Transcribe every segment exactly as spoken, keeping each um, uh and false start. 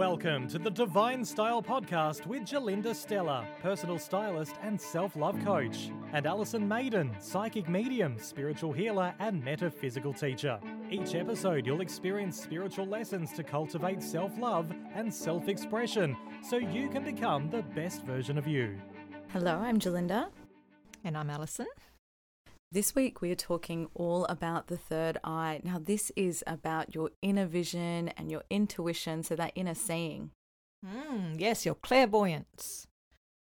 welcome to the Divine Style Podcast with Gerlinda Stella, personal stylist and self-love coach, and Alison Maiden, psychic medium, spiritual healer, and metaphysical teacher. Each episode, you'll experience spiritual lessons to cultivate self-love and self-expression so you can become the best version of you. Hello, I'm Gerlinda. And I'm Alison. This week we are talking all about the third eye. Now this is about your inner vision and your intuition, so that inner seeing. Mm, yes, your clairvoyance.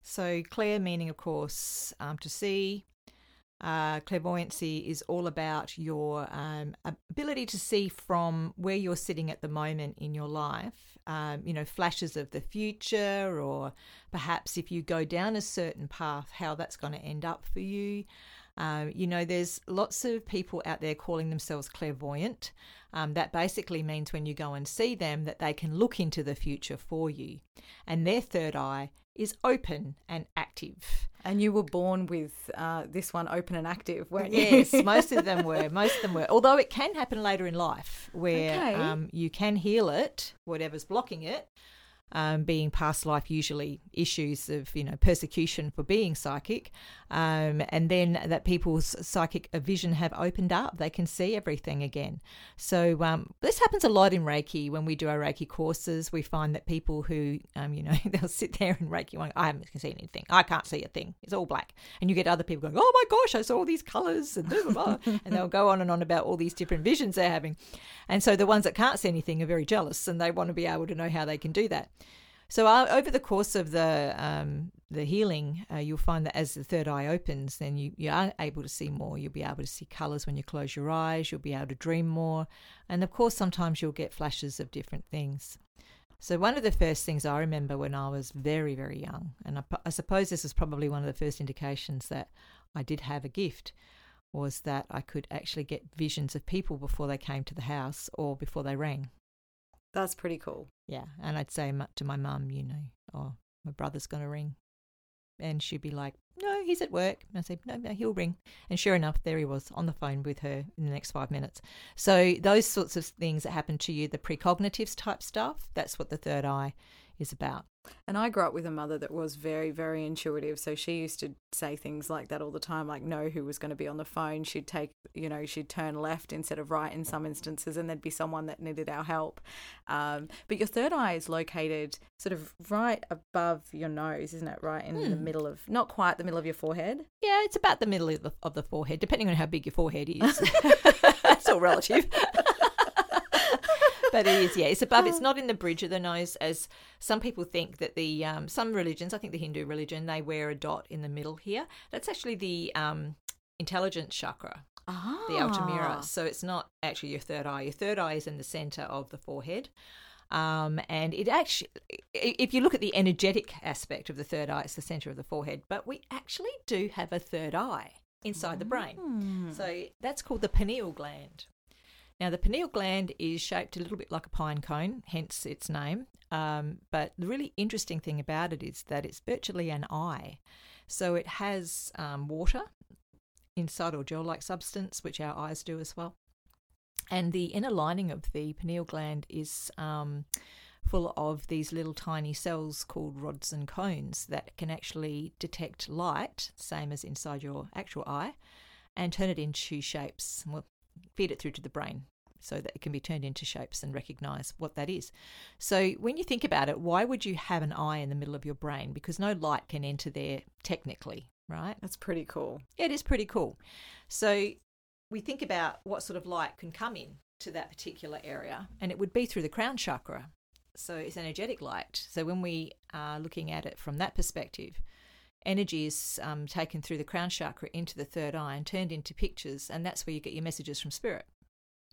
So clair meaning, of course, um, to see. Uh, clairvoyancy is all about your um, ability to see from where you're sitting at the moment in your life, um, you know, flashes of the future, or perhaps if you go down a certain path, how that's going to end up for you. Uh, you know, there's lots of people out there calling themselves clairvoyant. Um, that basically means when you go and see them that they can look into the future for you. And their third eye is open and active. And you were born with uh, this one open and active, weren't you? Yes, most of them were. Most of them were. Although it can happen later in life where okay. um, you can heal it, whatever's blocking it. Um, being past life, usually issues of, you know, persecution for being psychic. Um, and then that people's psychic vision have opened up. They can see everything again. So um, this happens a lot in Reiki. When we do our Reiki courses, we find that people who, um, you know, they'll sit there and Reiki one, I haven't seen anything. I can't see a thing. It's all black. And you get other people going, oh my gosh, I saw all these colours and blah, blah, blah. And they'll go on and on about all these different visions they're having. And so the ones that can't see anything are very jealous and they want to be able to know how they can do that. So uh, over the course of the um, the healing, uh, you'll find that as the third eye opens, then you, you are able to see more. You'll be able to see colours when you close your eyes. You'll be able to dream more. And, of course, sometimes you'll get flashes of different things. So one of the first things I remember when I was very, very young, and I, I suppose this is probably one of the first indications that I did have a gift, was that I could actually get visions of people before they came to the house or before they rang. That's pretty cool. Yeah, and I'd say to my mum, you know, oh, my brother's going to ring. And she'd be like, no, he's at work. And I'd say, no, no, he'll ring. And sure enough, there he was on the phone with her in the next five minutes. So those sorts of things that happen to you, the precognitives type stuff, that's what the third eye is about. And I grew up with a mother that was very, very intuitive. So she used to say things like that all the time, like know who was going to be on the phone. She'd take, you know, she'd turn left instead of right in some instances, and there'd be someone that needed our help. Um, but your third eye is located sort of right above your nose, isn't it? Right in hmm. the middle of, not quite the middle of your forehead. Yeah, it's about the middle of the, of the forehead, depending on how big your forehead is. It's all relative. But it is, yeah. It's above. It's not in the bridge of the nose, as some people think that the um, some religions, I think the Hindu religion, they wear a dot in the middle here. That's actually the um, intelligence chakra, ah. the Altamira. So it's not actually your third eye. Your third eye is in the center of the forehead. Um, and it actually, if you look at the energetic aspect of the third eye, it's the center of the forehead. But we actually do have a third eye inside the brain. Mm. So that's called the pineal gland. Now, the pineal gland is shaped a little bit like a pine cone, hence its name. Um, but the really interesting thing about it is that it's virtually an eye. So it has um, water inside, or gel-like substance, which our eyes do as well. And the inner lining of the pineal gland is um, full of these little tiny cells called rods and cones that can actually detect light, same as inside your actual eye, and turn it into shapes. Well, feed it through to the brain so that it can be turned into shapes and recognize what that is. So when you think about it, why would you have an eye in the middle of your brain? Because no light can enter there technically, right? That's pretty cool. It is pretty cool. So we think about what sort of light can come in to that particular area, and it would be through the crown chakra. So it's energetic light. So when we are looking at it from that perspective, energy is um, taken through the crown chakra into the third eye and turned into pictures, and that's where you get your messages from spirit.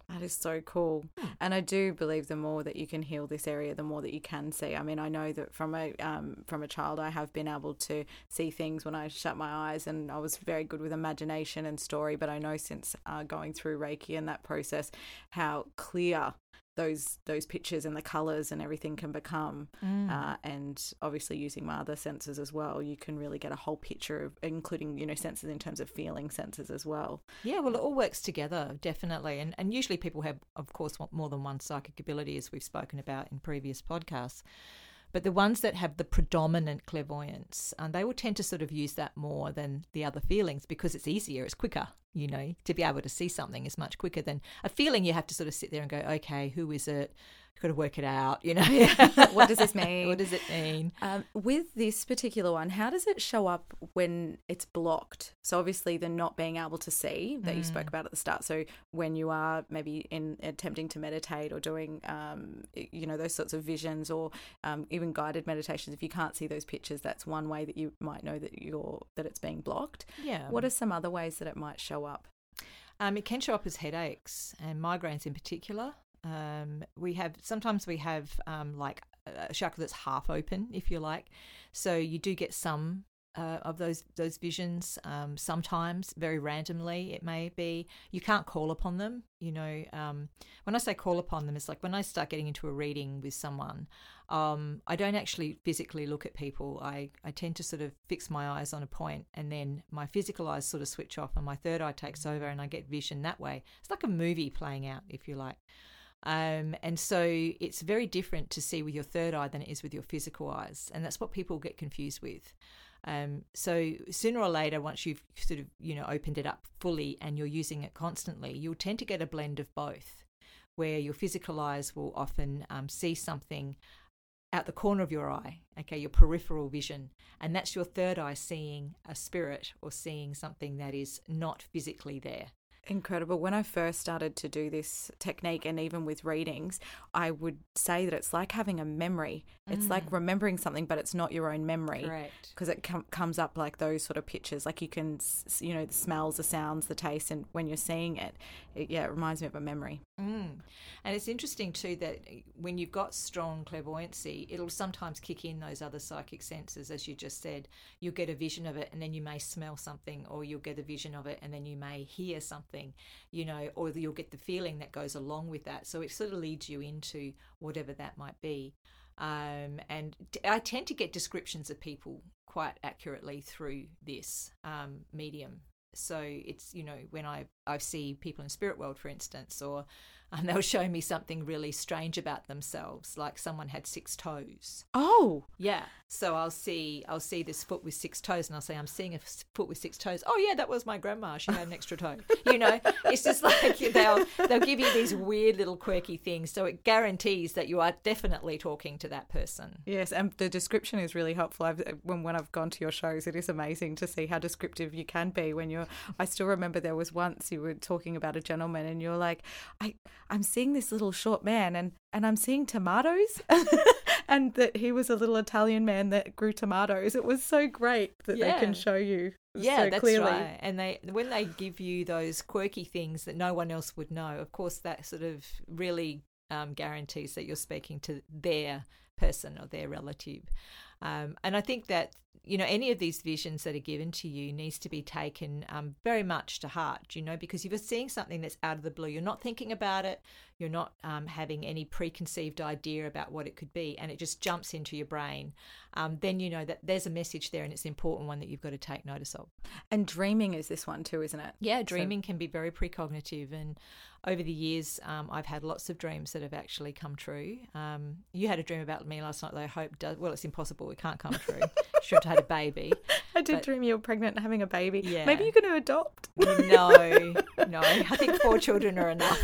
That is so cool. And I do believe the more that you can heal this area, the more that you can see. I mean, I know that from a um, from a child, I have been able to see things when I shut my eyes, and I was very good with imagination and story. But I know since uh, going through Reiki and that process, how clear those those pictures and the colours and everything can become. Mm. Uh, and obviously using my other senses as well, you can really get a whole picture of, including, you know, senses in terms of feeling senses as well. Yeah, well, it all works together, definitely. And, and usually people have, of course, more than one psychic ability, as we've spoken about in previous podcasts. But the ones that have the predominant clairvoyance, and um, they will tend to sort of use that more than the other feelings because it's easier, it's quicker, you know, to be able to see something is much quicker than a feeling. You have to sort of sit there and go, okay, who is it? You've got to work it out, you know. What does this mean? What does it mean? Um, with this particular one, how does it show up when it's blocked? So obviously the not being able to see that mm. you spoke about at the start. So when you are maybe in attempting to meditate or doing, um, you know, those sorts of visions or um, even guided meditations, if you can't see those pictures, that's one way that you might know that you're that it's being blocked. Yeah. What are some other ways that it might show up? Um, it can show up as headaches and migraines in particular. Um, we have, sometimes we have um, like a chakra that's half open, if you like. So you do get some uh, of those, those visions. Um, sometimes very randomly it may be, you can't call upon them. You know, um, when I say call upon them, it's like when I start getting into a reading with someone, um, I don't actually physically look at people. I, I tend to sort of fix my eyes on a point and then my physical eyes sort of switch off and my third eye takes over and I get vision that way. It's like a movie playing out, if you like. Um, and so it's very different to see with your third eye than it is with your physical eyes. And that's what people get confused with. Um, so sooner or later, once you've sort of, you know, opened it up fully and you're using it constantly, you'll tend to get a blend of both, where your physical eyes will often um, see something out the corner of your eye, okay, your peripheral vision. And that's your third eye seeing a spirit or seeing something that is not physically there. Incredible. When I first started to do this technique and even with readings, I would say that it's like having a memory. It's mm. like remembering something, but it's not your own memory. Correct. Because it com- comes up like those sort of pictures. Like you can, you know, the smells, the sounds, the taste, and when you're seeing it, it yeah, it reminds me of a memory. Mm. And it's interesting too that when you've got strong clairvoyancy, it'll sometimes kick in those other psychic senses, as you just said. You'll get a vision of it and then you may smell something, or you'll get a vision of it and then you may hear something. Thing, you know, or you'll get the feeling that goes along with that. So it sort of leads you into whatever that might be. Um, and I tend to get descriptions of people quite accurately through this um, medium. So it's, you know, when I, I see people in spirit world, for instance, or um, they'll show me something really strange about themselves, like someone had six toes. Oh. Yeah. So I'll see I'll see this foot with six toes and I'll say, I'm seeing a foot with six toes. Oh, yeah, that was my grandma. She had an extra toe. You know, it's just like they'll, they'll give you these weird little quirky things. So it guarantees that you are definitely talking to that person. Yes, and the description is really helpful. I've, when, when I've gone to your shows, it is amazing to see how descriptive you can be when you're I still remember there was once you were talking about a gentleman and you're like, I, I'm seeing this little short man and, and I'm seeing tomatoes and that he was a little Italian man that grew tomatoes. It was so great that yeah. they can show you. Yeah, so that's clearly. Right. And they when they give you those quirky things that no one else would know, of course, that sort of really um, guarantees that you're speaking to their person or their relative. Um, and I think that, you know, any of these visions that are given to you needs to be taken um, very much to heart, you know, because if you're seeing something that's out of the blue, you're not thinking about it, you're not um, having any preconceived idea about what it could be, and it just jumps into your brain, um, then you know that there's a message there and it's an important one that you've got to take notice of. And dreaming is this one too, isn't it? Yeah, dreaming so- can be very precognitive, and over the years um, I've had lots of dreams that have actually come true. Um, you had a dream about me last night that I hope does, well, it's impossible. It can't come true. Should have had a baby. I did but, dream you were pregnant and having a baby. Yeah. Maybe you can adopt. No, no. I think four children are enough.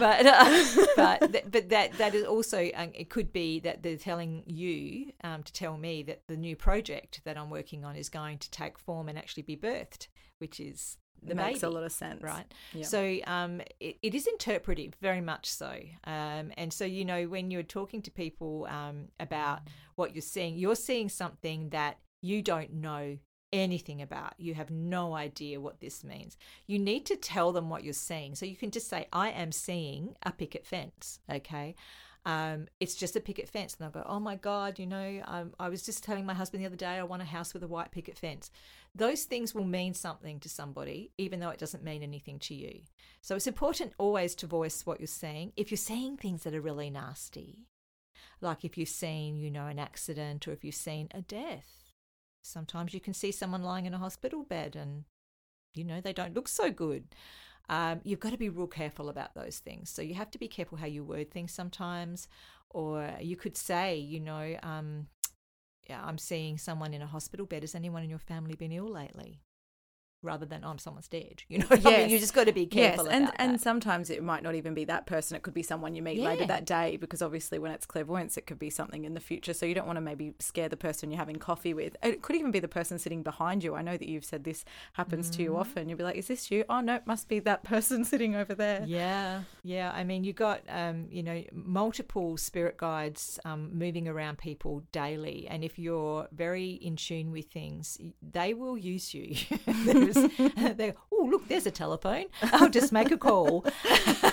But uh, but th- but that that is also um, it could be that they're telling you um, to tell me that the new project that I'm working on is going to take form and actually be birthed, which is. It makes a lot of sense. Right. Yeah. So um, it, it is interpretive, very much so. Um, and so, you know, when you're talking to people um, about what you're seeing, you're seeing something that you don't know anything about. You have no idea what this means. You need to tell them what you're seeing. So you can just say, I am seeing a picket fence, okay? Um, it's just a picket fence. And they'll go, oh my God, you know, um, I was just telling my husband the other day, I want a house with a white picket fence. Those things will mean something to somebody, even though it doesn't mean anything to you. So it's important always to voice what you're saying. If you're saying things that are really nasty, like if you've seen, you know, an accident, or if you've seen a death, sometimes you can see someone lying in a hospital bed and, you know, they don't look so good. Um, you've got to be real careful about those things. So you have to be careful how you word things sometimes. Or you could say, you know, um, yeah, I'm seeing someone in a hospital bed. Has anyone in your family been ill lately? Rather than, oh, someone's dead. You know, yes. I mean, you just got to be careful yes. and, about and that. And sometimes it might not even be that person. It could be someone you meet yeah. later that day, because obviously when it's clairvoyance, it could be something in the future. So you don't want to maybe scare the person you're having coffee with. It could even be the person sitting behind you. I know that you've said this happens mm. to you often. You'll be like, is this you? Oh, no, it must be that person sitting over there. Yeah, yeah. I mean, you got, um, you know, multiple spirit guides um, moving around people daily. And if you're very in tune with things, they will use you. They go, oh, look, there's a telephone. I'll just make a call.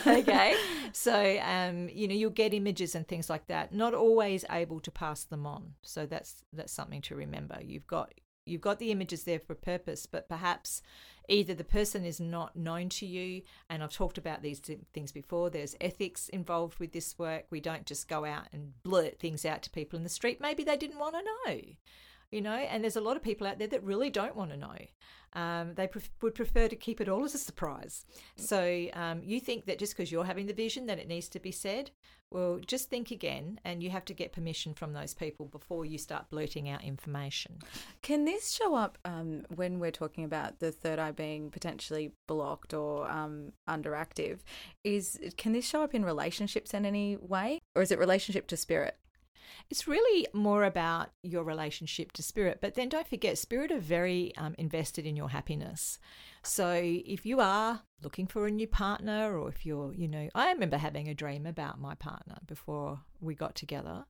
Okay. So, um, you know, you'll get images and things like that. Not always able to pass them on. So that's that's something to remember. You've got you've got the images there for a purpose, but perhaps either the person is not known to you. And I've talked about these things before. There's ethics involved with this work. We don't just go out and blurt things out to people in the street. Maybe they didn't want to know. You know, and there's a lot of people out there that really don't want to know. Um, they pref- would prefer to keep it all as a surprise. So um, you think that just because you're having the vision that it needs to be said? Well, just think again, and you have to get permission from those people before you start blurting out information. Can this show up um, when we're talking about the third eye being potentially blocked or um, underactive? Is can this show up in relationships in any way, or is it relationship to spirit? It's really more about your relationship to spirit. But then don't forget, spirit are very um, invested in your happiness. So if you are looking for a new partner, or if you're, you know, I remember having a dream about my partner before we got together.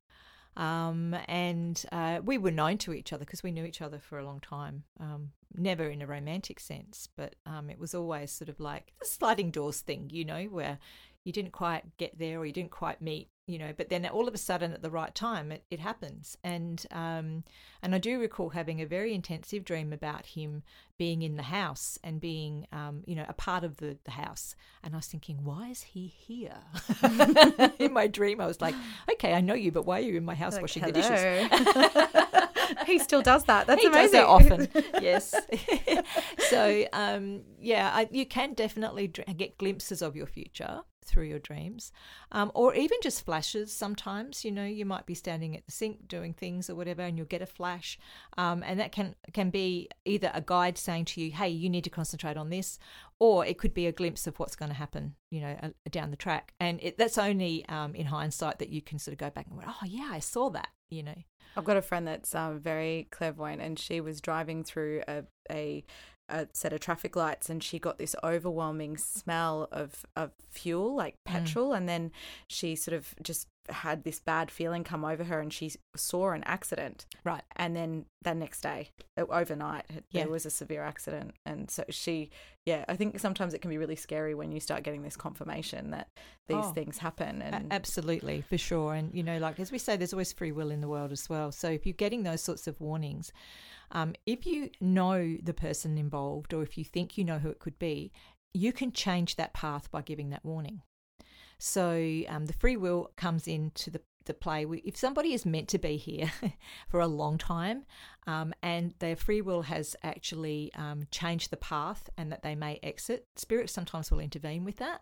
Um, and uh, we were known to each other because we knew each other for a long time, um, never in a romantic sense. But um, it was always sort of like the sliding doors thing, you know, where you didn't quite get there, or you didn't quite meet, you know, but then all of a sudden at the right time, it, it happens. And um, and I do recall having a very intensive dream about him being in the house and being, um, you know, a part of the, the house. And I was thinking, why is he here? In my dream, I was like, okay, I know you, but why are you in my house like, washing hello. The dishes? He still does that. That's he amazing. He does that often, yes. So, um, yeah, I, you can definitely dr- get glimpses of your future through your dreams, um, or even just flashes sometimes. You know, you might be standing at the sink doing things or whatever, and you'll get a flash, um, and that can, can be either a guide saying to you, hey, you need to concentrate on this, or it could be a glimpse of what's going to happen, you know, uh, down the track. And it, that's only um, in hindsight that you can sort of go back and go, oh, yeah, I saw that, you know. I've got a friend that's um, very clairvoyant, and she was driving through a, a a set of traffic lights, and she got this overwhelming smell of, of fuel, like petrol, mm. and then she sort of just had this bad feeling come over her, and she saw an accident. Right. And then the next day, overnight, yeah. there was a severe accident. And so she, yeah, I think sometimes it can be really scary when you start getting this confirmation that these oh, things happen. And a- absolutely, for sure. And, you know, like as we say, there's always free will in the world as well. So if you're getting those sorts of warnings, Um, if you know the person involved, or if you think you know who it could be, you can change that path by giving that warning. So um, the free will comes into the, the play. If somebody is meant to be here for a long time um, and their free will has actually um, changed the path and that they may exit, spirit sometimes will intervene with that,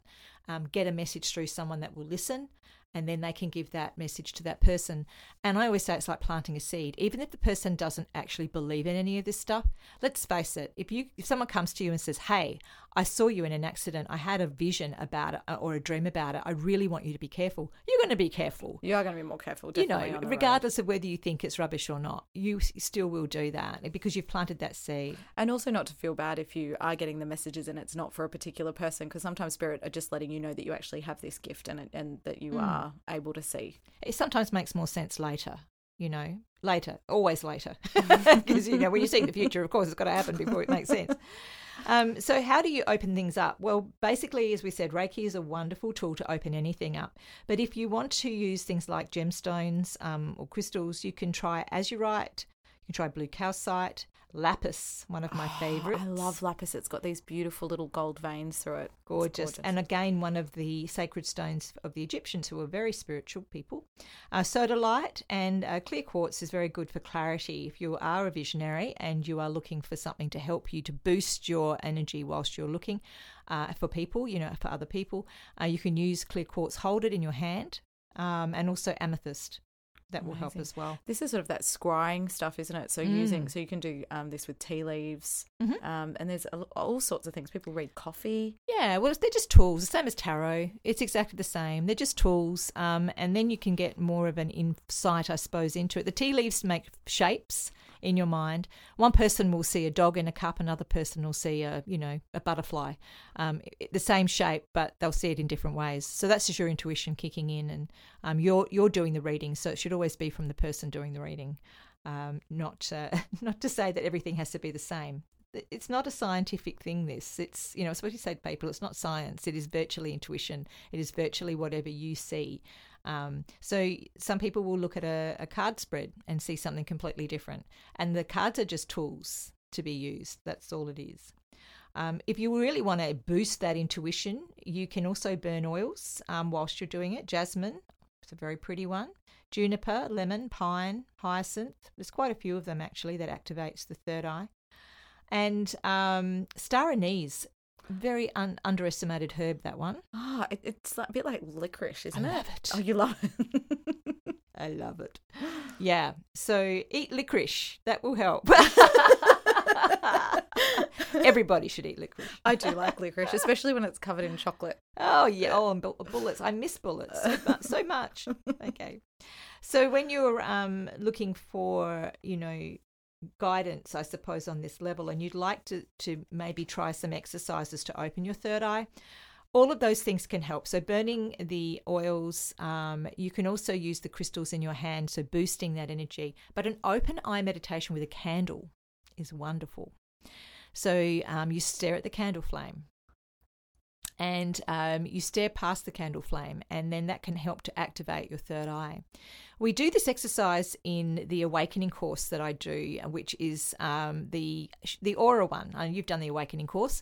um, get a message through someone that will listen, and then they can give that message to that person. And I always say it's like planting a seed. Even if the person doesn't actually believe in any of this stuff, let's face it, if you if someone comes to you and says, hey, I saw you in an accident, I had a vision about it or a dream about it, I really want you to be careful, you're going to be careful. You are going to be more careful, definitely. You know, regardless of whether you think it's rubbish or not, you still will do that because you've planted that seed. And also not to feel bad if you are getting the messages and it's not for a particular person, because sometimes spirit are just letting you know that you actually have this gift and and that you mm. are able to see. It sometimes makes more sense later. you know, later, always later. Because, you know, when you see the future, of course, it's got to happen before it makes sense. Um, so how do you open things up? Well, basically, as we said, Reiki is a wonderful tool to open anything up. But if you want to use things like gemstones um, or crystals, you can try azurite, you can try blue calcite, lapis, one of my oh, favourites. I love lapis. It's got these beautiful little gold veins through it. Gorgeous. gorgeous. And again, one of the sacred stones of the Egyptians, who were very spiritual people. Uh, sodalite and uh, clear quartz is very good for clarity. If you are a visionary and you are looking for something to help you to boost your energy whilst you're looking uh, for people, you know, for other people, uh, you can use clear quartz, hold it in your hand, um, and also amethyst. That will Amazing. Help as well. This is sort of that scrying stuff, isn't it? So mm. using, so you can do um, this with tea leaves, mm-hmm. um, and there's all sorts of things. People read coffee. Yeah, well, they're just tools. The same as tarot. It's exactly the same. They're just tools, um, and then you can get more of an insight, I suppose, into it. The tea leaves make shapes in your mind. One person will see a dog in a cup. Another person will see a, you know, a butterfly, um, the same shape, but they'll see it in different ways. So that's just your intuition kicking in, and um, you're you're doing the reading. So it should always always be from the person doing the reading, um, not uh, not to say that everything has to be the same. It's not a scientific thing, this. It's, you know, it's what you say to people, it's not science. It is virtually intuition. It is virtually whatever you see. Um, so some people will look at a, a card spread and see something completely different. And the cards are just tools to be used. That's all it is. Um, if you really want to boost that intuition, you can also burn oils um, whilst you're doing it. Jasmine, it's a very pretty one. Juniper, lemon, pine, hyacinth. There's quite a few of them, actually, that activates the third eye. And um, star anise, very un- underestimated herb, that one. Oh, it, it's a bit like licorice, isn't it? I love it. Oh, you love it. I love it. Yeah. So eat licorice. That will help. Everybody should eat licorice. I do like licorice, especially when it's covered in chocolate. Oh, yeah. Oh, and bu- bullets. I miss bullets so much. So much. Okay. So when you're um, looking for, you know, guidance, I suppose, on this level, and you'd like to, to maybe try some exercises to open your third eye, all of those things can help. So burning the oils, um, you can also use the crystals in your hand, so boosting that energy. But an open eye meditation with a candle is wonderful. So um, you stare at the candle flame, and um, you stare past the candle flame, and then that can help to activate your third eye. We do this exercise in the awakening course that I do, which is um, the the aura one. And you've done the awakening course,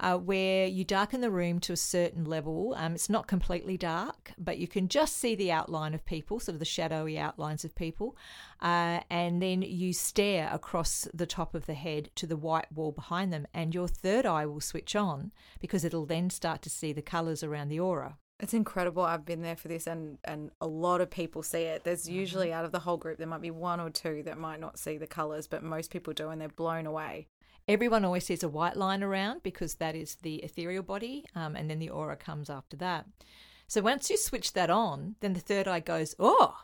uh, where you darken the room to a certain level. Um, it's not completely dark, but you can just see the outline of people, sort of the shadowy outlines of people. Uh, and then you stare across the top of the head to the white wall behind them, and your third eye will switch on, because it'll then start to see the colours around the aura. It's incredible. I've been there for this, and, and a lot of people see it. There's usually, out of the whole group, there might be one or two that might not see the colours, but most people do, and they're blown away. Everyone always sees a white line around, because that is the ethereal body, um, and then the aura comes after that. So once you switch that on, then the third eye goes, oh,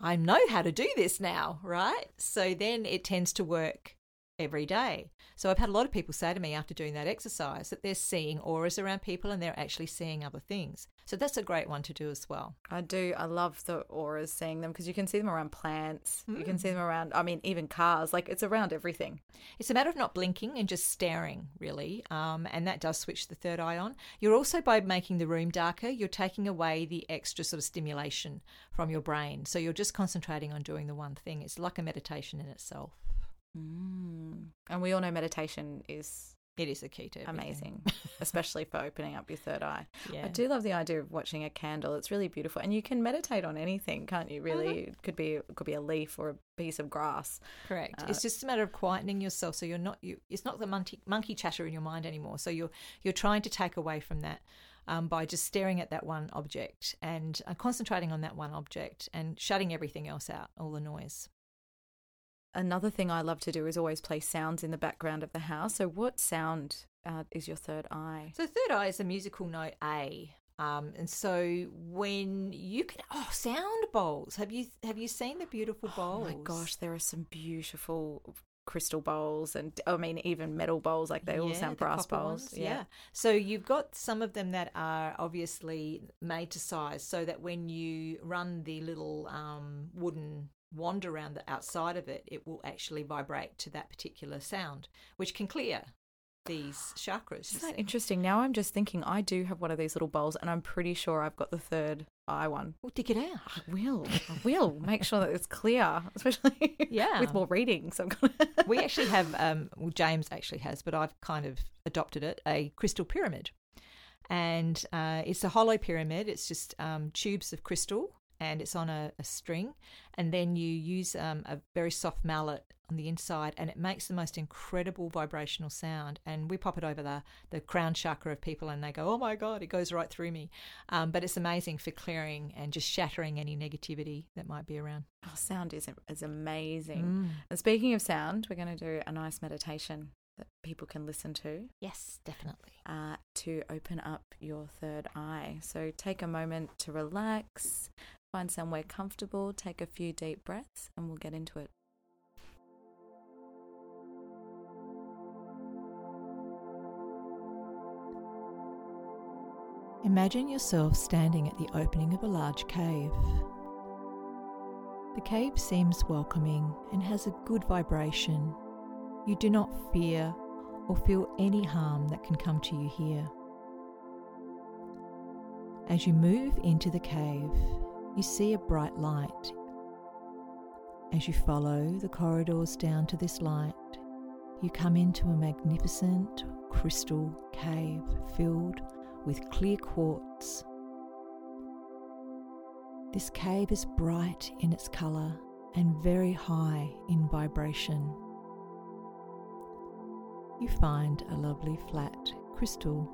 I know how to do this now, right? So then it tends to work every day. So I've had a lot of people say to me after doing that exercise that they're seeing auras around people, and they're actually seeing other things. So that's a great one to do as well. I do. I love the auras, seeing them, because you can see them around plants. Mm. You can see them around, I mean, even cars. Like, it's around everything. It's a matter of not blinking and just staring, really. Um, and that does switch the third eye on. You're also, by making the room darker, you're taking away the extra sort of stimulation from your brain. So you're just concentrating on doing the one thing. It's like a meditation in itself. Mm. And we all know meditation is it is a key to everything. Amazing, especially for opening up your third eye. Yeah. I do love the idea of watching a candle. It's really beautiful, and you can meditate on anything, can't you? Really, uh-huh. it could be it could be a leaf or a piece of grass. Correct. Uh, it's just a matter of quietening yourself, so you're not you. It's not the monkey monkey chatter in your mind anymore. So you're you're trying to take away from that. Um, by just staring at that one object and uh, concentrating on that one object and shutting everything else out, all the noise. Another thing I love to do is always play sounds in the background of the house. So what sound uh, is your third eye? So third eye is a musical note A. Um, and so when you can, oh, sound bowls. Have you have you seen the beautiful bowls? Oh my gosh, there are some beautiful crystal bowls, and I mean even metal bowls, like they yeah, all sound brass bowls. Ones, yeah. yeah. So you've got some of them that are obviously made to size, so that when you run the little um, wooden wander around the outside of it, it will actually vibrate to that particular sound, which can clear these chakras. Isn't that interesting? Now I'm just thinking, I do have one of these little bowls, and I'm pretty sure I've got the third eye one. We'll dig it out. I will. I will make sure that it's clear, especially yeah. with more readings. I'm gonna... We actually have, um, well, James actually has, but I've kind of adopted it, a crystal pyramid. And uh, it's a hollow pyramid. It's just um, tubes of crystal, and it's on a, a string. And then you use um, a very soft mallet on the inside, and it makes the most incredible vibrational sound. And we pop it over the, the crown chakra of people, and they go, oh, my God, it goes right through me. Um, but it's amazing for clearing and just shattering any negativity that might be around. Oh, sound is, is amazing. Mm. And speaking of sound, we're going to do a nice meditation that people can listen to. Yes, definitely. Uh, to open up your third eye. So take a moment to relax, find somewhere comfortable, take a few deep breaths, and we'll get into it. Imagine yourself standing at the opening of a large cave. The cave seems welcoming and has a good vibration. You do not fear or feel any harm that can come to you here. As you move into the cave, you see a bright light. As you follow the corridors down to this light, you come into a magnificent crystal cave filled with clear quartz. This cave is bright in its colour and very high in vibration. You find a lovely flat crystal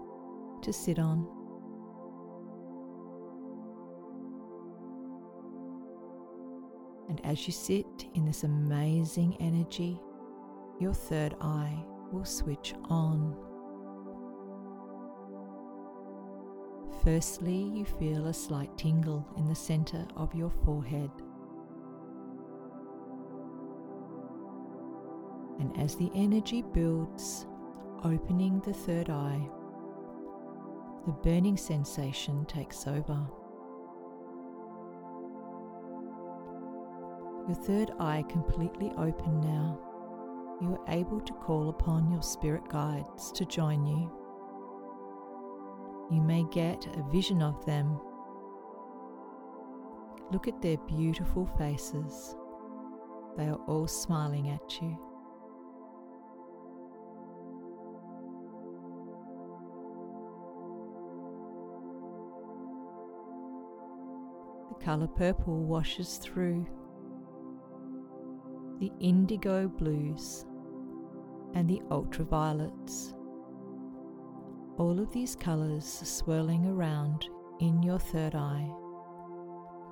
to sit on. And as you sit in this amazing energy, your third eye will switch on. Firstly, you feel a slight tingle in the center of your forehead. And as the energy builds, opening the third eye, the burning sensation takes over. Your third eye completely open now. You are able to call upon your spirit guides to join you. You may get a vision of them. Look at their beautiful faces. They are all smiling at you. Colour purple washes through, the indigo blues and the ultraviolets, all of these colours swirling around in your third eye,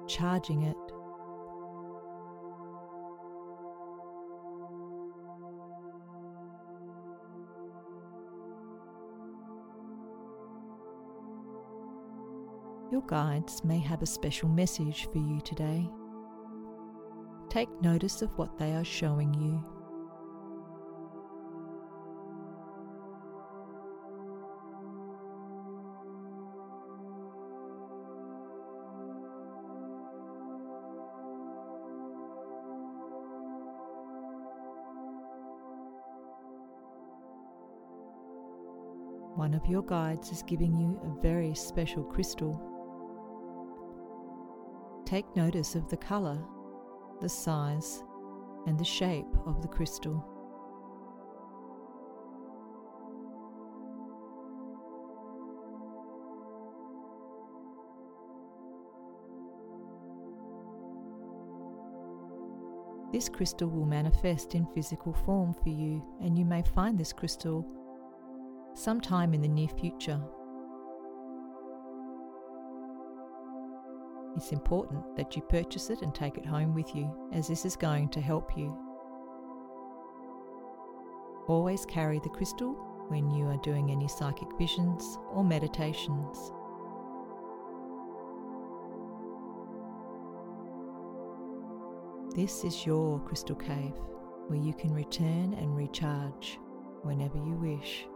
charging it. Your guides may have a special message for you today. Take notice of what they are showing you. One of your guides is giving you a very special crystal. Take notice of the colour, the size, and the shape of the crystal. This crystal will manifest in physical form for you, and you may find this crystal sometime in the near future. It's important that you purchase it and take it home with you, as this is going to help you. Always carry the crystal when you are doing any psychic visions or meditations. This is your crystal cave, where you can return and recharge whenever you wish.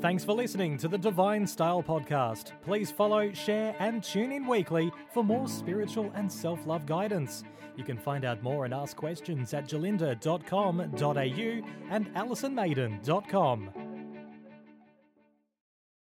Thanks for listening to the Divine Style Podcast. Please follow, share, and tune in weekly for more spiritual and self-love guidance. You can find out more and ask questions at gerlinda dot com dot a u and alison maiden dot com.